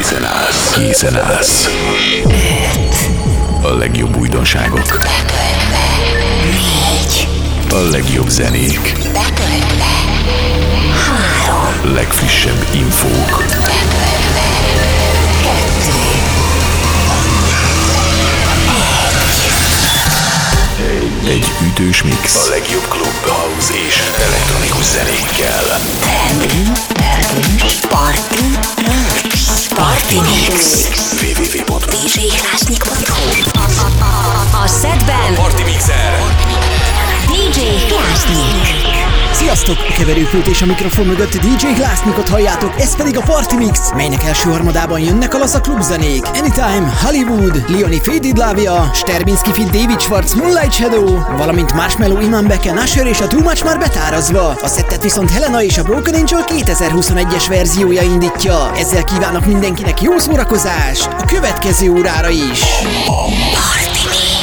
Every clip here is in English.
Készen állsz. A legjobb újdonságok. A legjobb zenék. Legfrissebb infók. Egy ütős mix. A legjobb klub, house és elektronikus zenékkel. Party Mix. www.djhlásznyik.hu A szedben Party Mixer DJ Hlásznyik. Sziasztok! A keverőpult és a mikrofon mögött DJ Hlásznyikot halljátok, ez pedig a Party Mix, melynek első harmadában jönnek a laza klubzenék. Anytime, Hollywood, Leony Faded Lavia, Sterbinszky feat. David Schwartz, Moonlight Shadow, valamint Marshmello, Imanbek, Usher és a Too Much már betárazva. A szettet viszont Helena és a Broken Angel 2021-es verziója indítja. Ezzel kívánok mindenkinek jó szórakozást a következő órára is. Party Mix.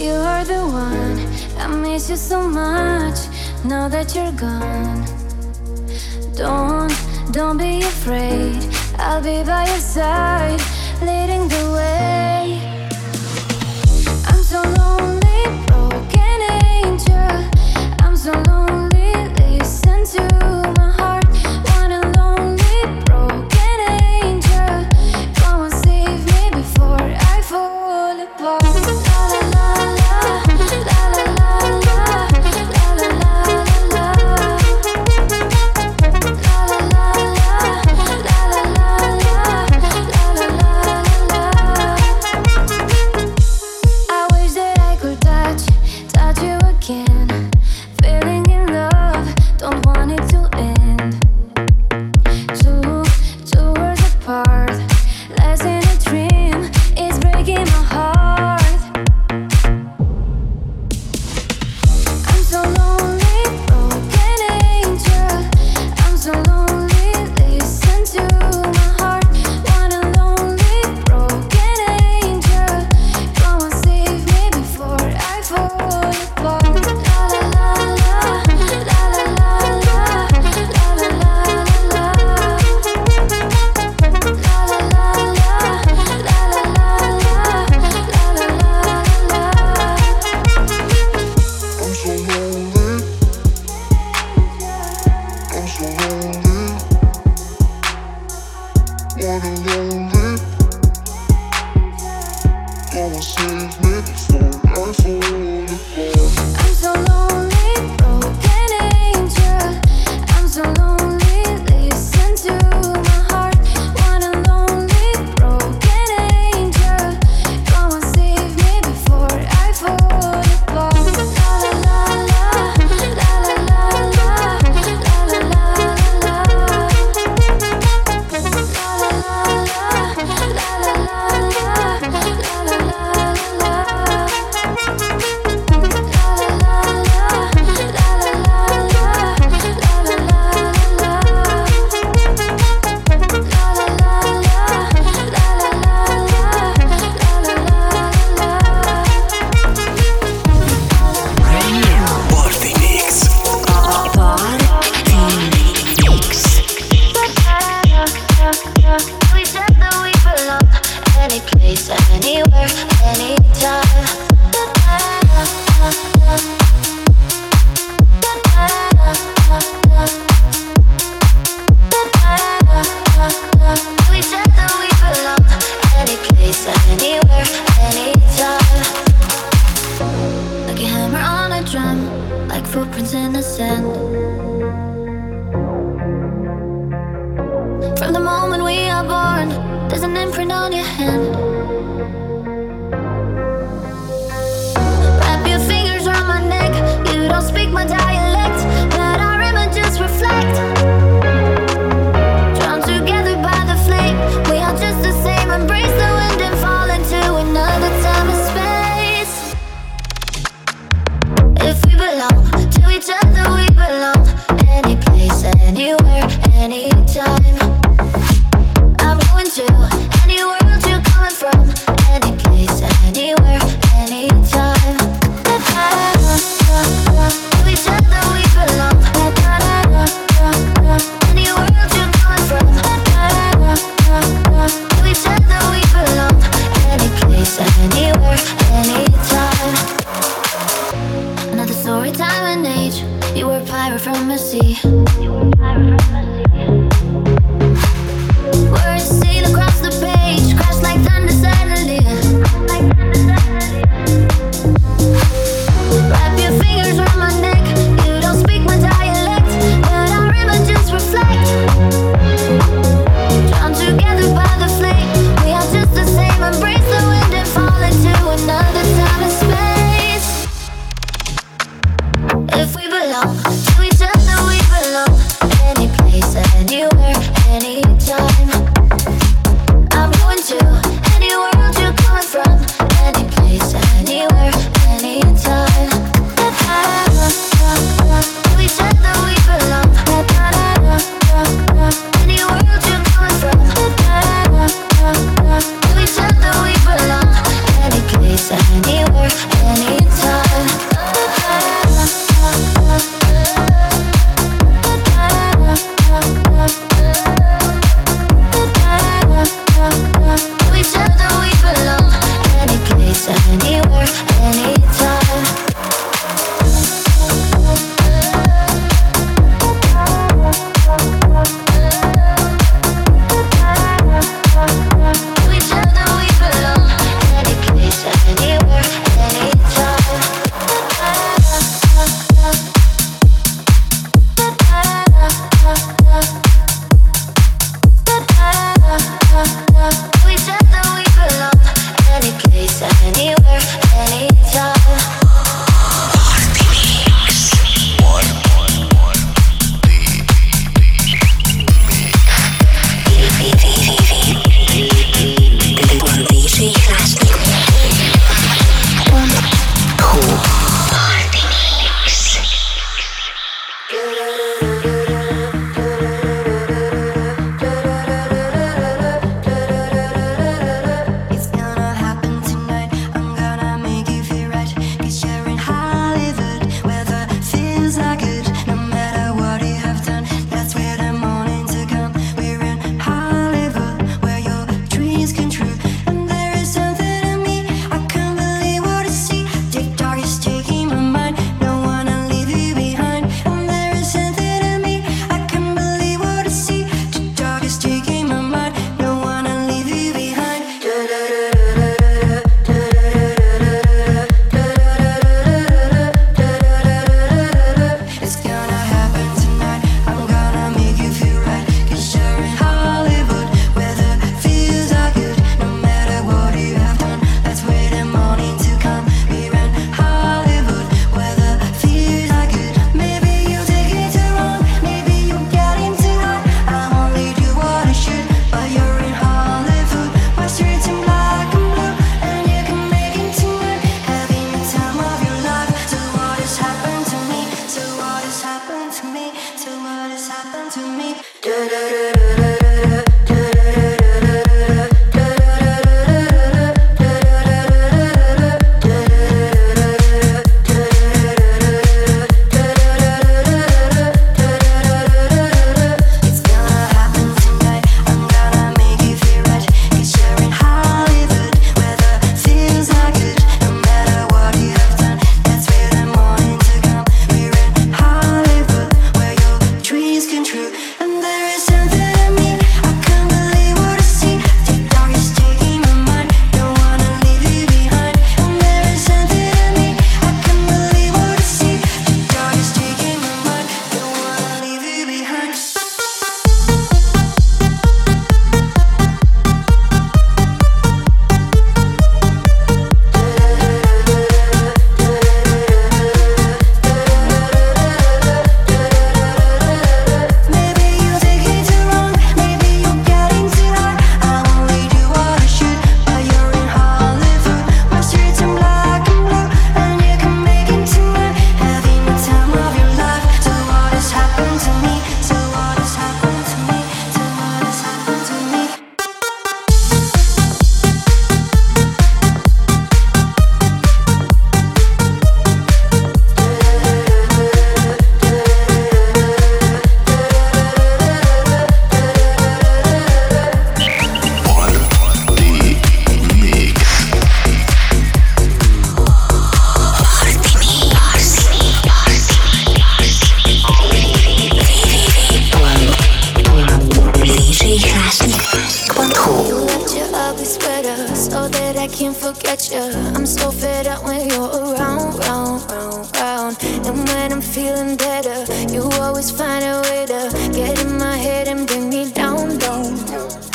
You're the one, I miss you so much, now that you're gone. Don't be afraid, I'll be by your side, leading the way. I'm so lonely, broken angel, I'm so lonely, listen to my heart. Anywhere, anytime, I'm going to anywhere else you're coming from. were time and age. You were pirate from the sea. Words sail across the page, crash like thunder suddenly. Wrap your fingers around my neck. You don't speak my dialect, but our images reflect. Drawn together by the flame, we are just the same. Embrace the wind and fall into another time and space. If we belong to each other, we belong. Any place, anywhere, any time. I'm going to any world you're coming from. Any place, anywhere, any time. To each other, we belong. Any world you're coming from. To each other, we belong. Any place, anywhere, any time. And there is something at you. I'm so fed up when you're around, round, round, round. And when I'm feeling better, you always find a way to get in my head and bring me down, down.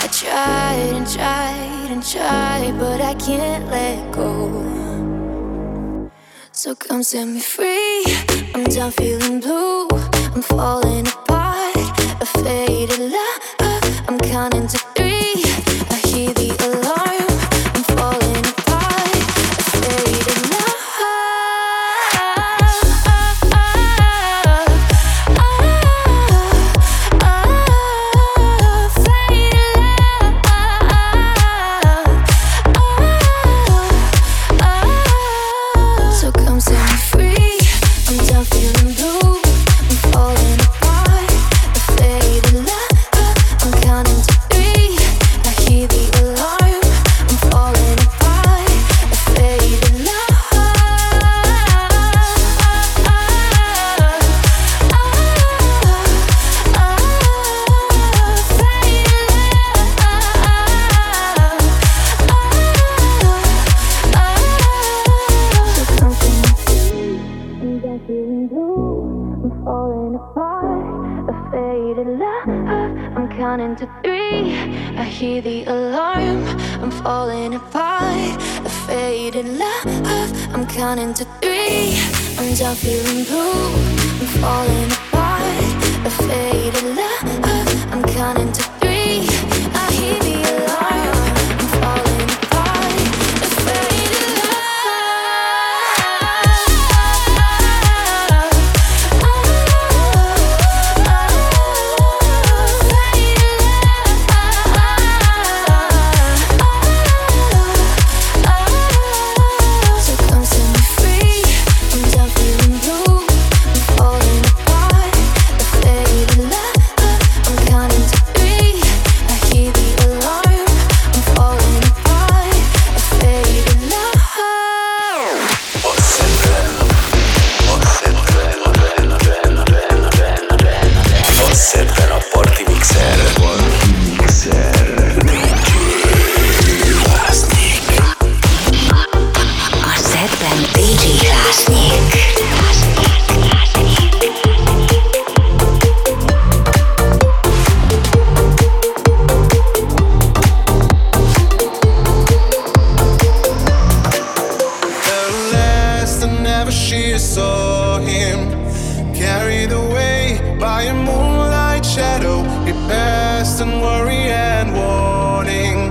I tried and tried and tried, but I can't let go. So come set me free. I'm done feeling blue. I'm falling apart, a faded love. I'm counting to three. I hear the alarm. I'm falling apart, a faded love. Faded love. So come set me free. I'm done feeling blue. Into three, I hear the alarm. I'm falling apart, a faded love. I'm counting to three. I'm done feeling blue. I'm falling apart, a faded love. I'm counting to three. I hear the alarm. I'm falling apart, a faded love. And worry and warning.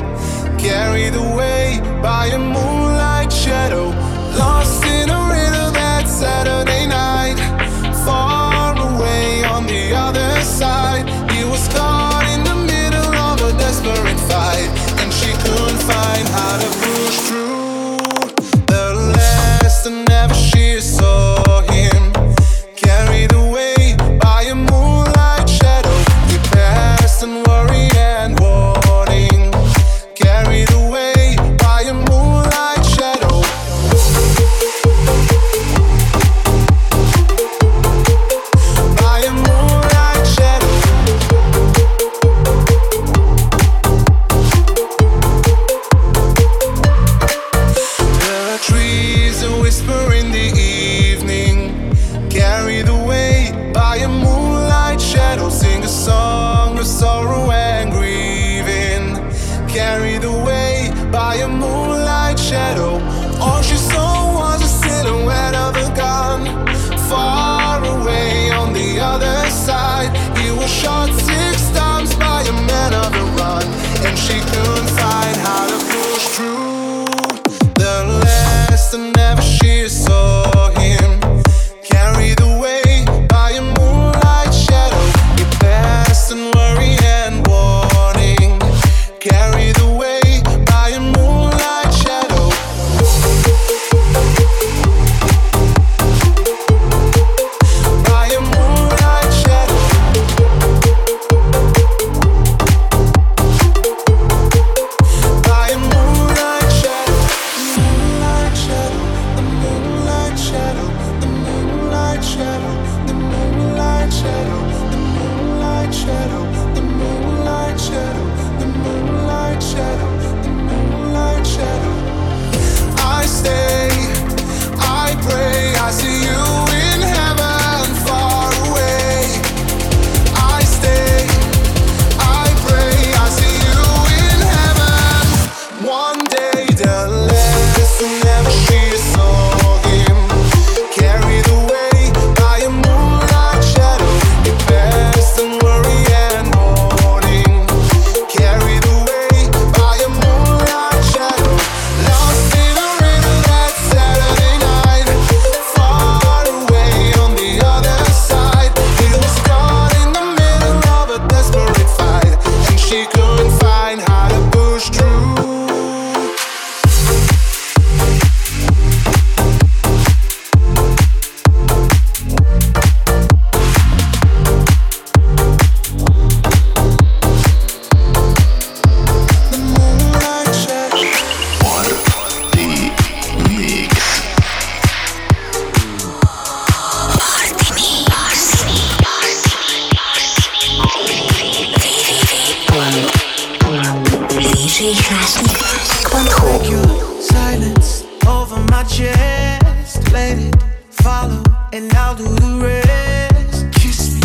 and I'll do the rest. Kiss me,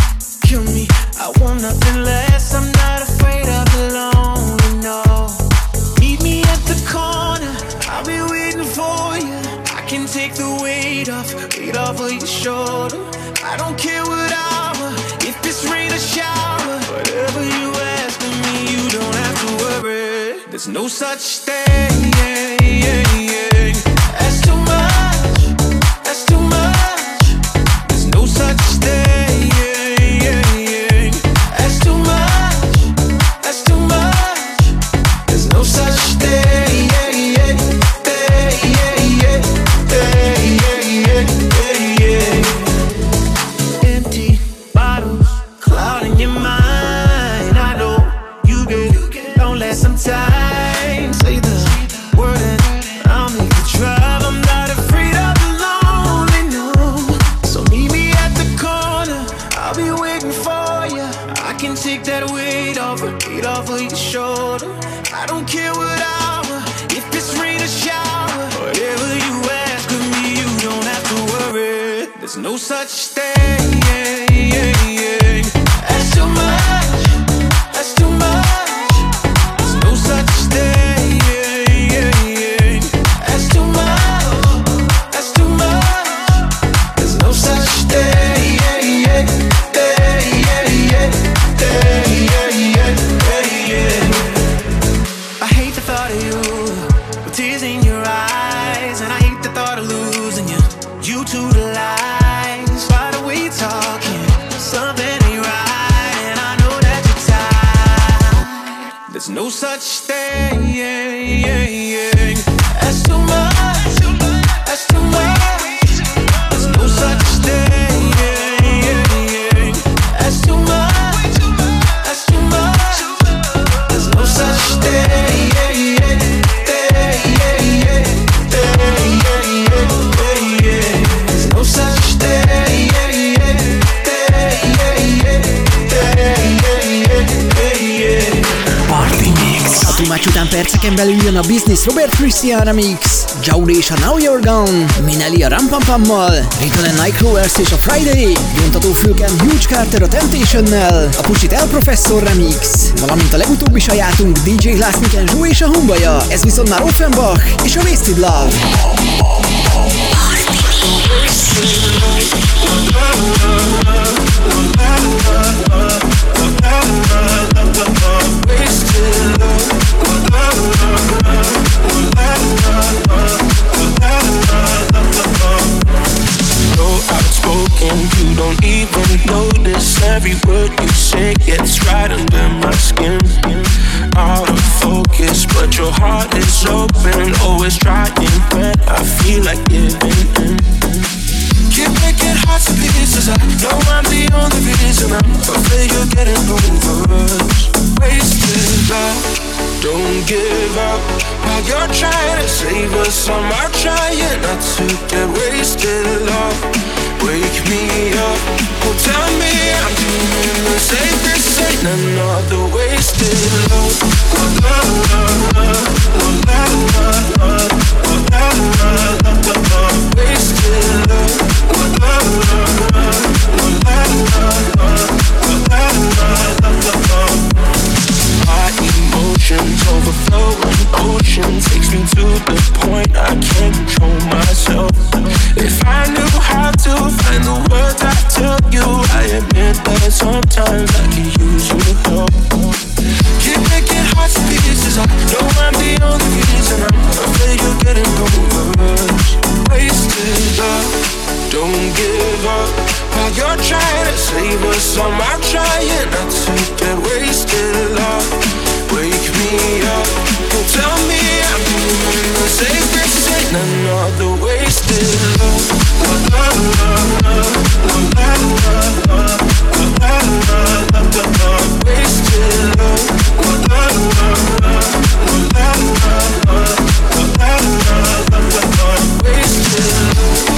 kill me, I want nothing less. I'm not afraid of the lonely, no. Meet me at the corner, I'll be waiting for you. I can take the weight off of your shoulder. I don't care what hour, if it's rain or shower. Whatever you ask of me, you don't have to worry. There's no such thing, yeah, yeah, yeah. That's too much, that's too much. There's no such thing. Belül jön a Business Robert Cristian Remix, Jauri és a Now You're Gone, Minelli a Rampampammal, Riton a Nightcrawlers és a Friday, Jontatófülkem Huge Carter a Temptationnel, a Push It El Professor Remix, valamint a legutóbbi sajátunk DJ Hlásznyik, Zso és a Humbaya, ez viszont már Ofenbach és a Wasted Love. You don't even notice every word you say gets right under my skin. Out of focus, but your heart is open. Always trying, but I feel like giving in. Keep making hearts to pieces. I know I'm the only reason I'm afraid you're getting over us. Wasted love. Don't give up while you're trying to save us. I'm out trying not to get wasted love. Wake me up, oh tell me I'm doing the safest. Ain't another wasted love. Oh la la la, oh la la la, oh la la la la. Wasted love. Oh la la la, oh la la la, oh la la la la. My emotions overflow an ocean. Takes me to the point I can't control myself. If I knew how to find the words I tell you, I admit that sometimes I can use your help. Keep making hearts and pieces. I know I'm the only reason I'm afraid you're getting over us. Wasted love. Don't give up while you're trying to save us. I'm out trying not to get wasted love. Wake me up, don't tell me I'm doing the safest. Ain't another wasted love. Oh la la la, oh la la la, oh la la la la la. Wasted love. Oh la la la, oh la la la, oh la la la la la. Wasted love. Wasted love.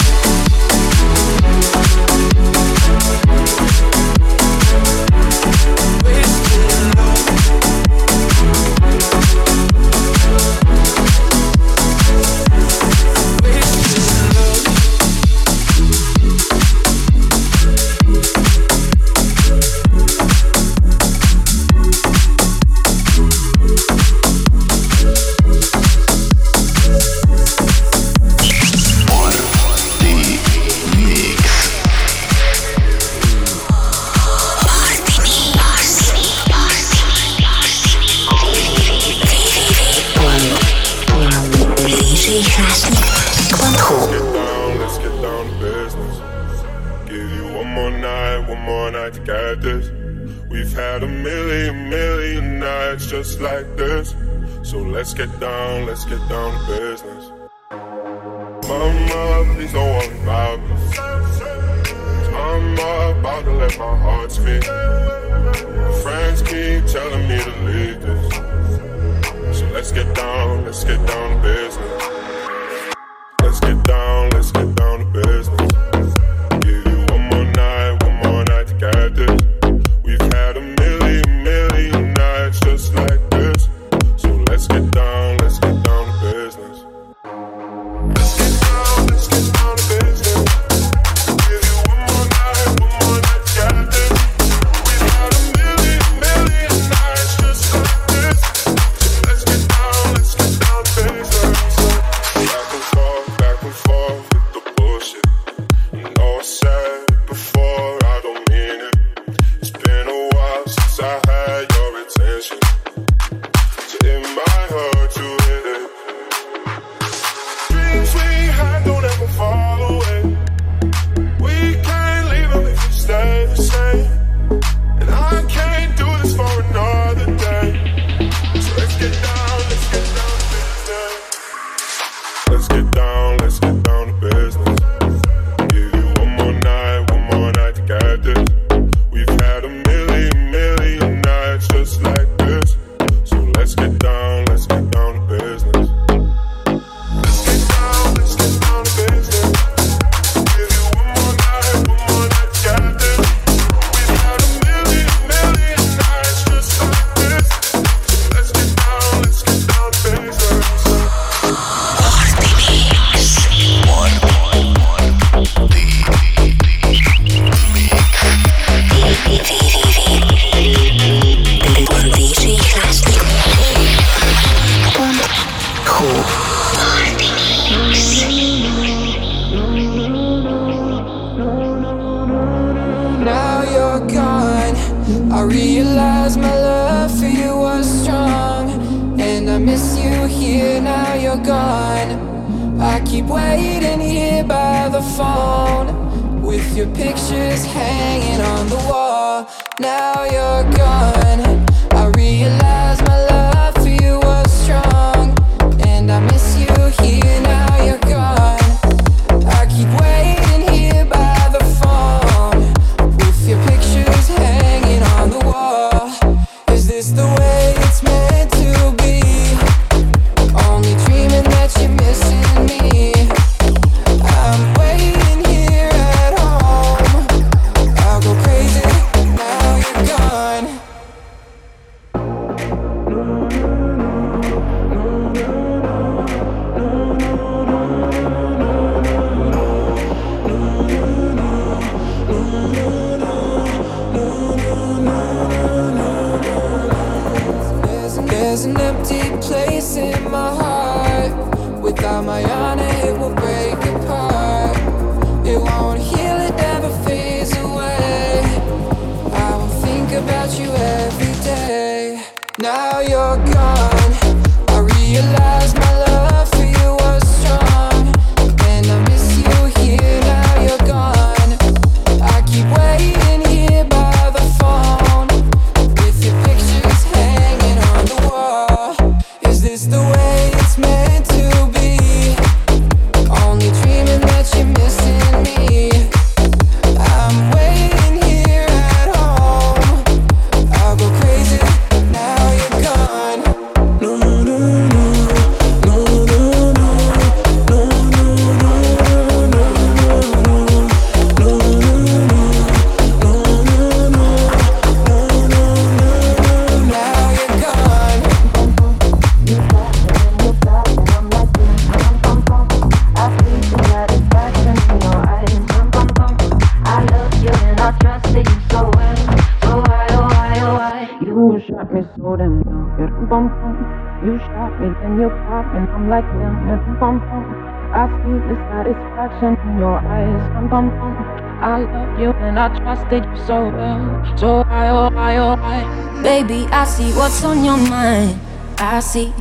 Did you so well, so high, oh high, oh high. Baby, I see what's on your mind. I see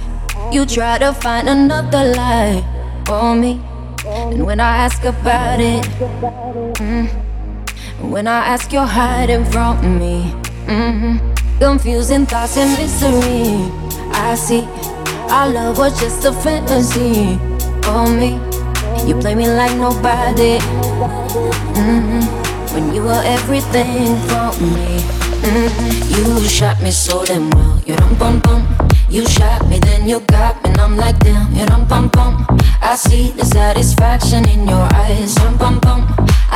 you try to find another lie. for me. And when I ask about it, when I ask, you're hiding from me. Confusing thoughts and misery. I see our love was just a fantasy for me. You play me like nobody. When you were everything for me. You shot me so damn well. You dum bum bum. You shot me, then you got me, and I'm like damn. You dum bum bum. I see the satisfaction in your eyes. Dum bum bum.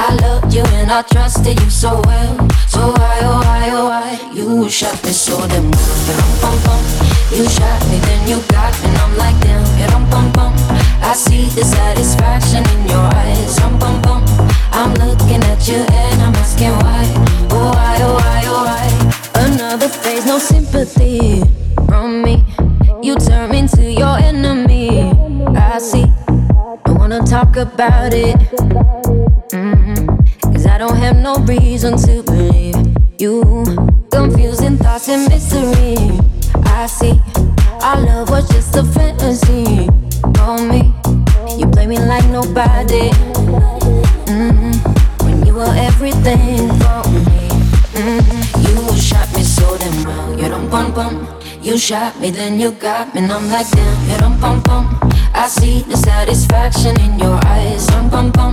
I loved you and I trusted you so well. So why, oh why, oh why? You shot me so damn well. You dum bum bum. You shot me, then you got me, and I'm like damn. You dum bum bum. I see the satisfaction in your eyes. Dum bum bum. I'm looking at you and I'm asking why. Oh why, oh why, oh why? Another phase, no sympathy from me. You turn into your enemy. I see. Don't wanna talk about it. Cause I don't have no reason to believe you. Confusing thoughts and mystery. I see. Our love was just a fantasy. On me. You play me like nobody. When you were everything for me. You shot me so damn well. You don't bum bum. You shot me, then you got me, and I'm like damn. You dum bum bum. I see the satisfaction in your eyes. Dum bum bum.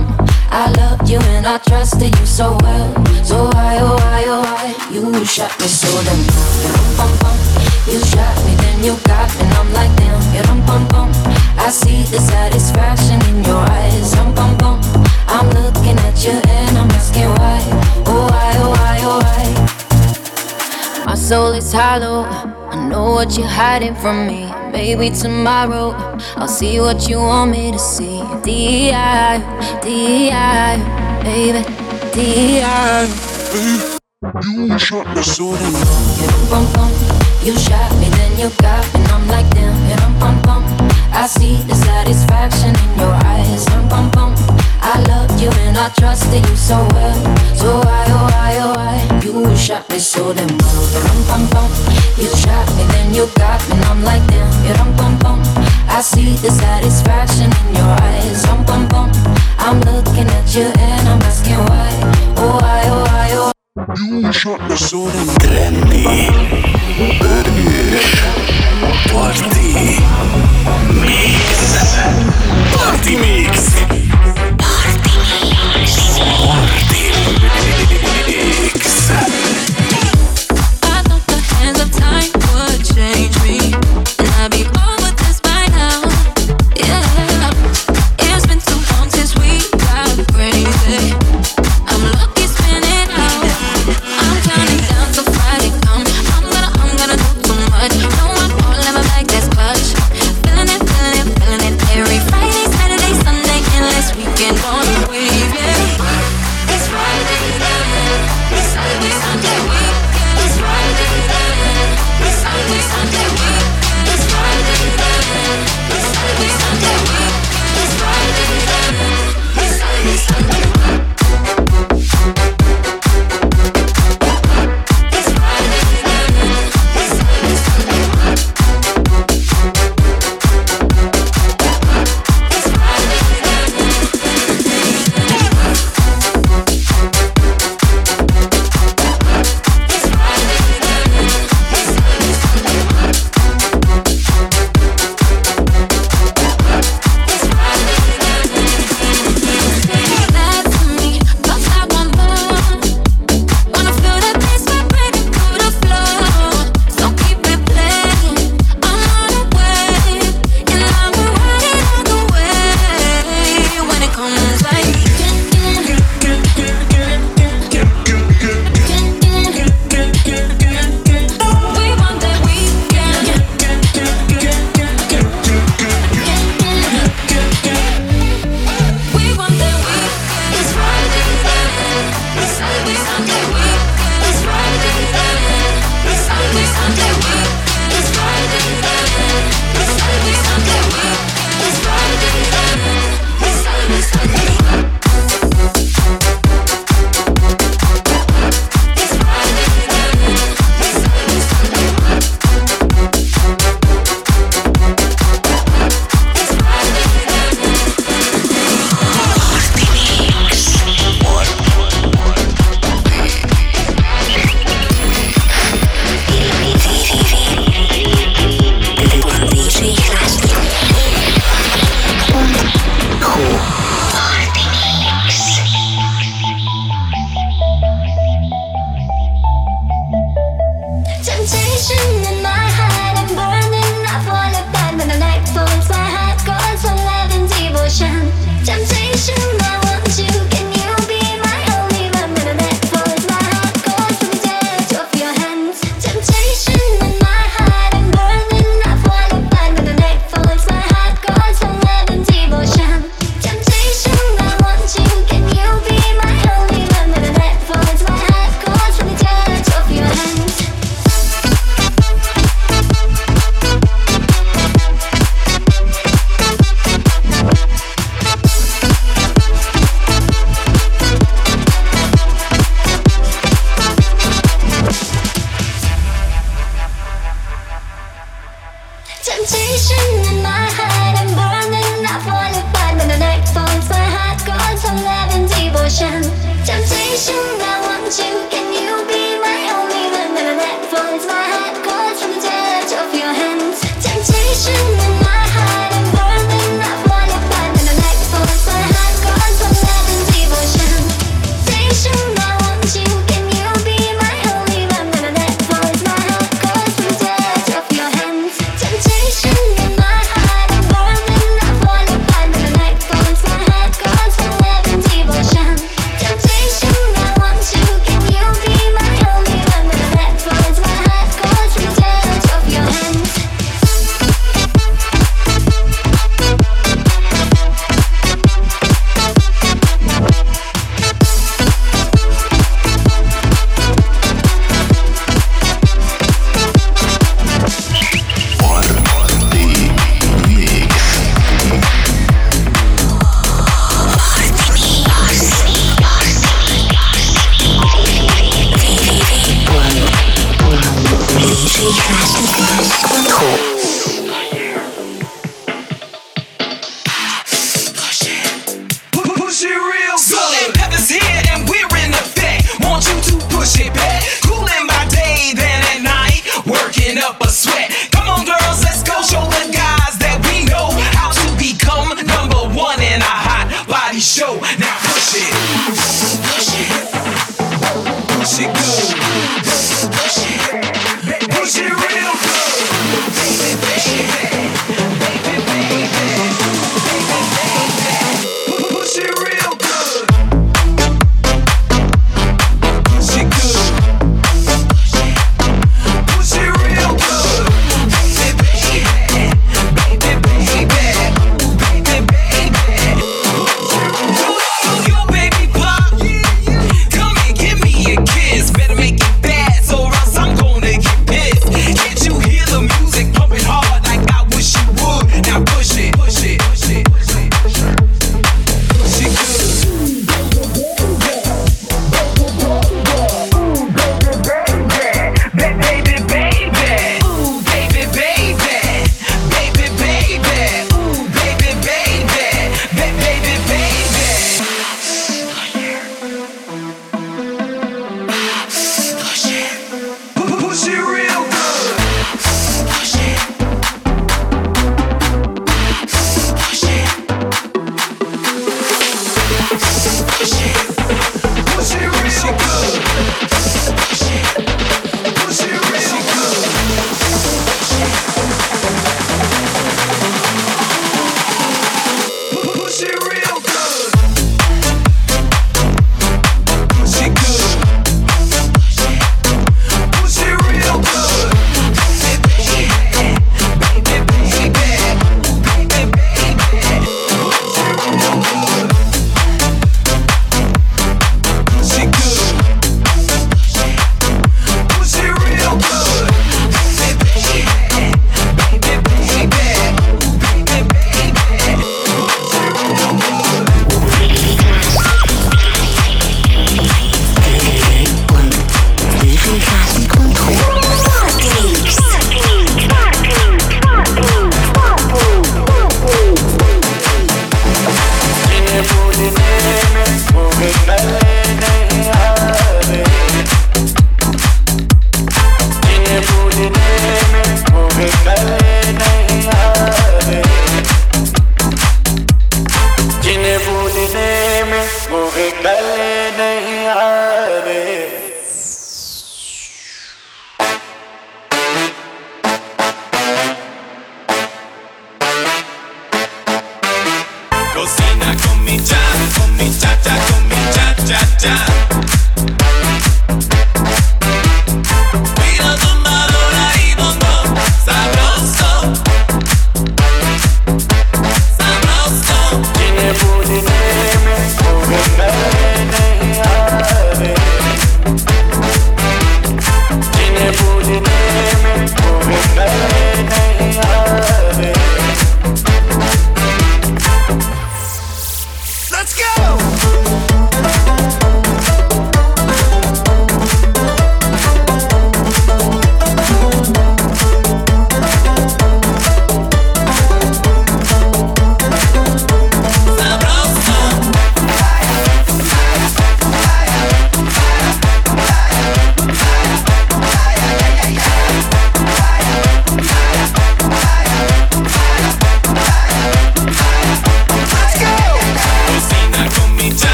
I loved you and I trusted you so well. So why, oh why, oh why? You shot me so damn well. You dum bum bum. You shot me, then you got me, and I'm like damn. You dum bum bum. I see the satisfaction in your eyes. Dum bum bum. I'm looking at you and I'm asking why. Oh why, oh why, oh why? My soul is hollow. I know what you're hiding from me. Maybe tomorrow I'll see what you want me to see. D.I., baby, D.I. You shot me so damn well. You shot me, then you got me, and I'm like damn. I see the satisfaction in your eyes. I loved you and I trusted you so well. So why, oh why, oh why? You shot me so damn well. You shot me, then you got me, and I'm like damn. I see the satisfaction in your eyes. I'm looking at you and I'm asking why. Oh why, oh why, oh why? You shot me so damn well. Trendy, Erős, Party Mix. Party Mix. I thought the hands of time would change me, and I'd be over this by now. Yeah, it's been too long since we got crazy. I'm lucky spinning out. I'm counting down till Friday come. I'm gonna do too much. No one will ever like this clutch. Feeling it, feeling it, feeling it. Every Friday, Saturday, Sunday, and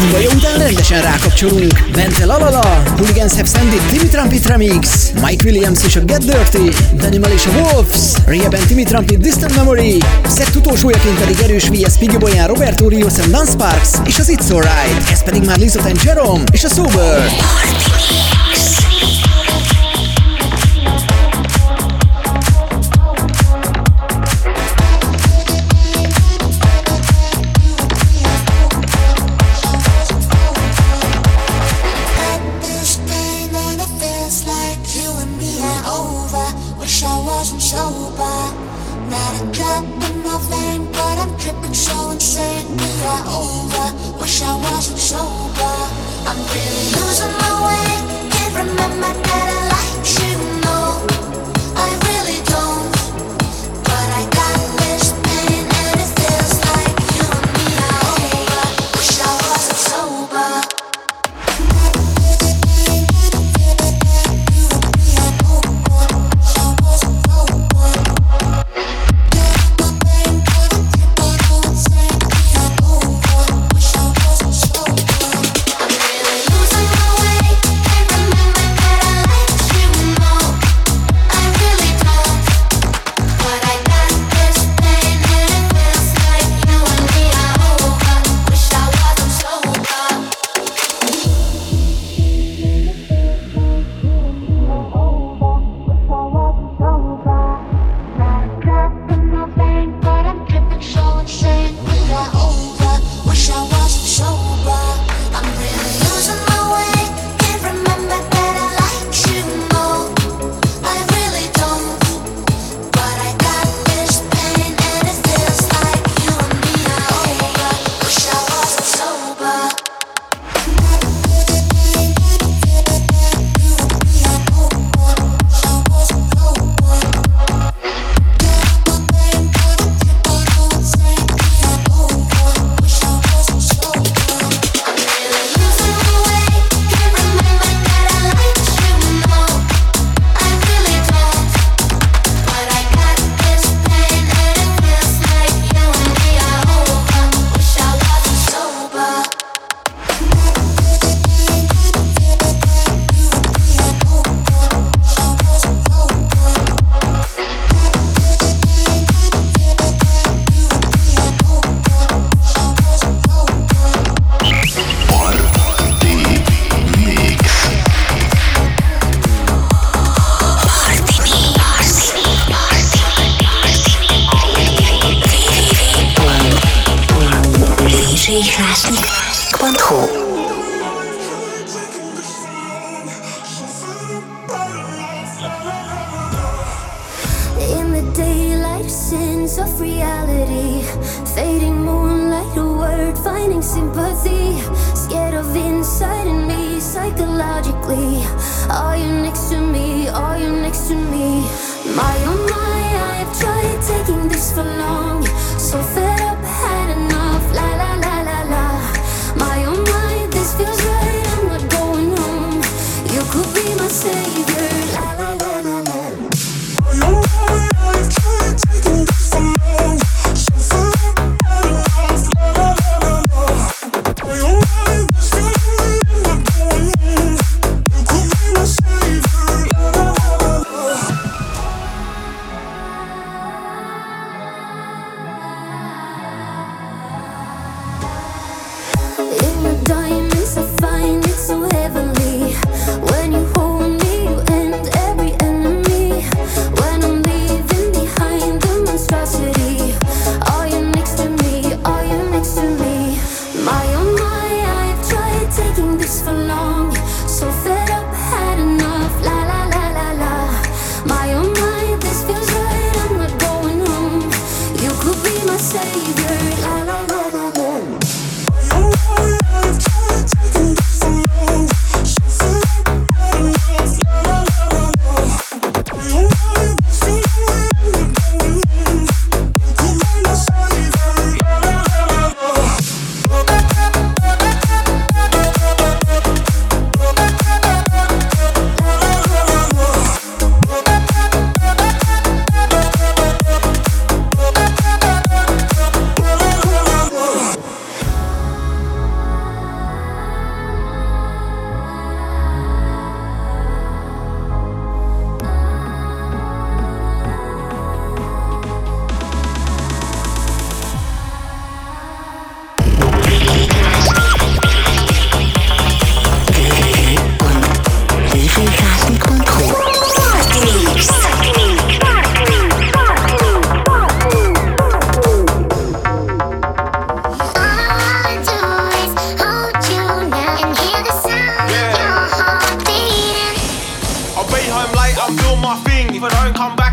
Humbaya után rendesen rákapcsolunk. Bente Lalala, Hooligans Have Sended Timmy Trumpet Remix, Mike Williams és a Get Dirty, Danimal és a Wolves, Rehab and Timmy Trumpet Distant Memory, szett utolsójaként pedig Erős vs. Spigiboy, Roberto Rios and Dan Sparks és az It's Alright, ez pedig már LIZOT and Jerome és a Sober.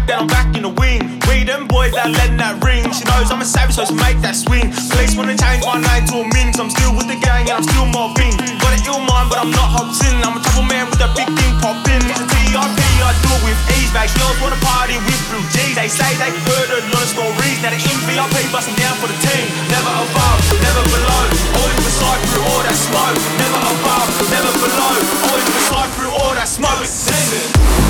then I'm back in the wing. We them boys that lend that ring. She knows I'm a savage, so she make that swing. Police wanna change my name to a min, so I'm still with the gang and I'm still Marvin. Got an ill mind, but I'm not hopped in. I'm a trouble man with a big thing poppin'. It's a TRP, I do it with ease. Back girls wanna party with blue G's. They say they heard a lot of stories. Now the MVP bustin' down for the team. Never above, never below. Always beside through all that smoke. Never above, never below. Always beside through all that smoke. Sing it. Sing it.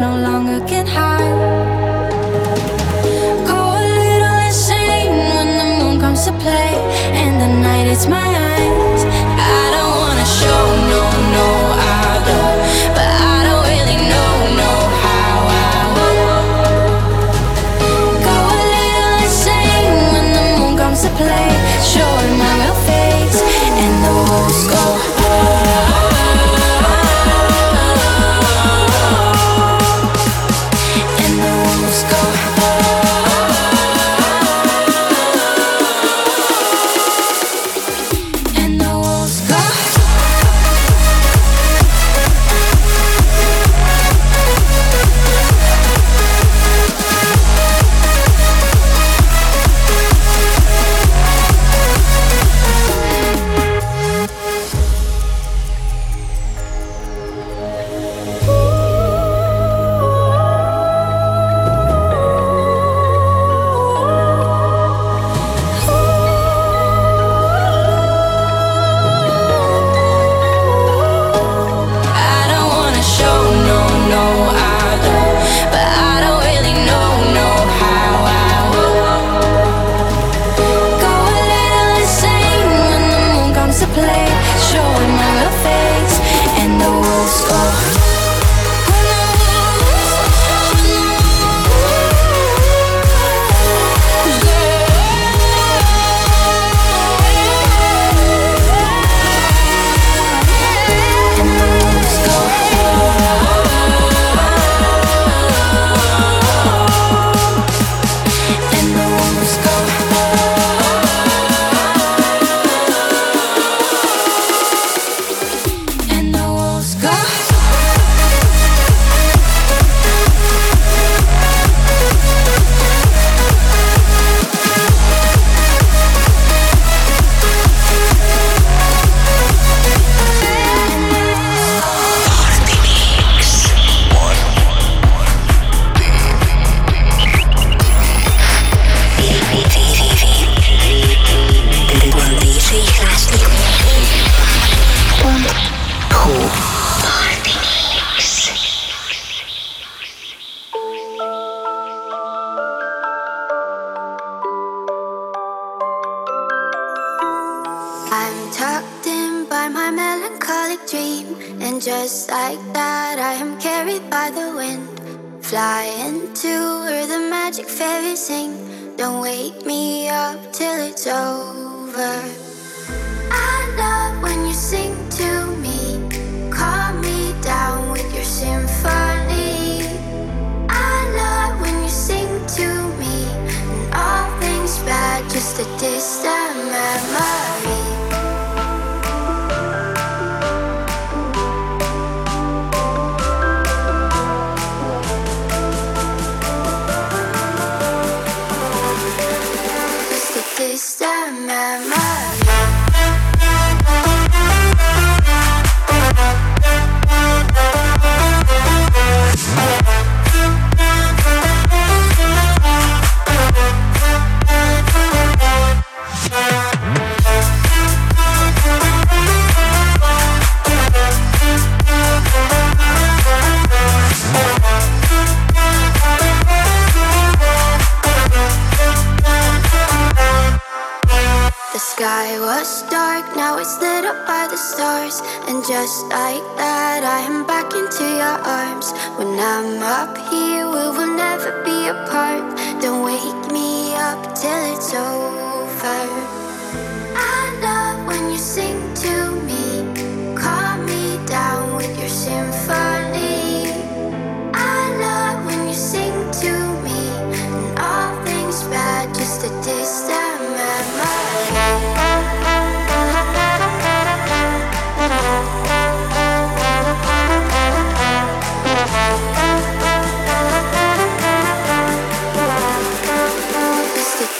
no longer can hide. Cold little insane when the moon comes to play, and the night hits my eyes. I don't wanna show, no, no, I don't. But I don't really know how I would. Cold little insane when the moon comes to play, showing my real face, and the wolves go.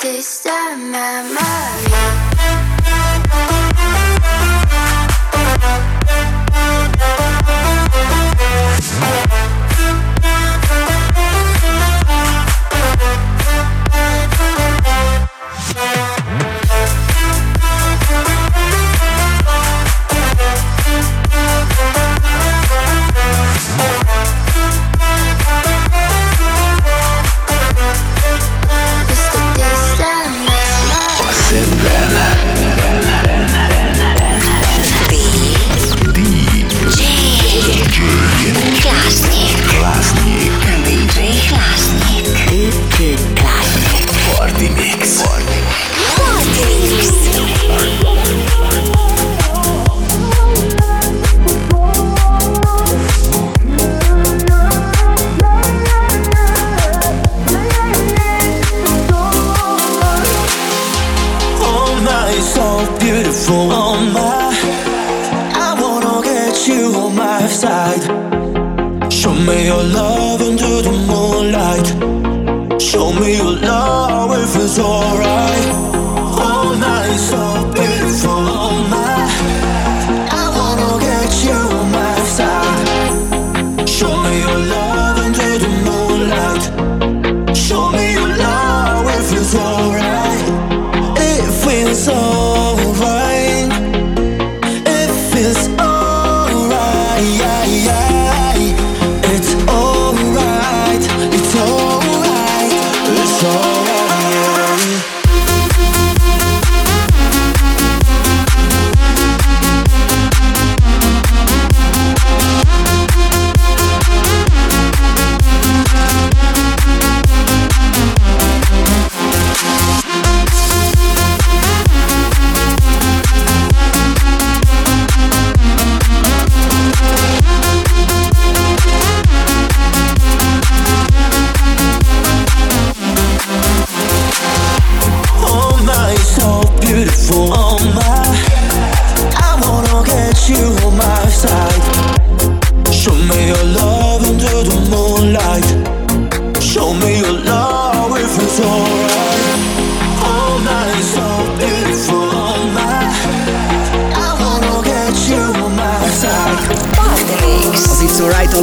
This time I'm side. Show me your love under the moonlight. Show me your love if it's alright. All night so beautiful, all night. I wanna get you on my side. Show me your love under the moonlight. Show me your love if it's alright. It feels alright. It feels alright. It's alright. It's alright. It's alright.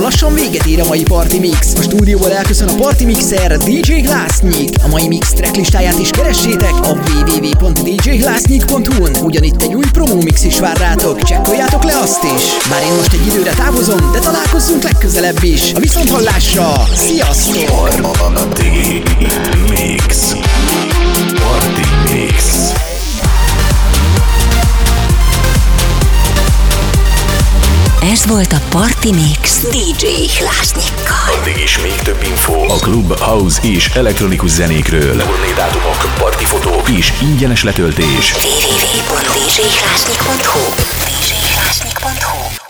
Lassan véget ér a mai Party Mix. A stúdióból elköszön a Party Mixer, DJ Hlásznyik. A mai Mix track listáját is keressétek a www.djhlásznyik.hu-n. Ugyanitt egy új promo mix is vár rátok, csekkoljátok le azt is. Bár én most egy időre távozom, de találkozzunk legközelebb is. A viszonthallásra, sziasztok! Party Mix. Party Mix. Ez volt a Party Mix DJ Hlásznyikkal. Addig is még több infó a klub, house és elektronikus zenékről. Turné dátumok, partifotók és ingyenes letöltés. www.djhlásznyik.hu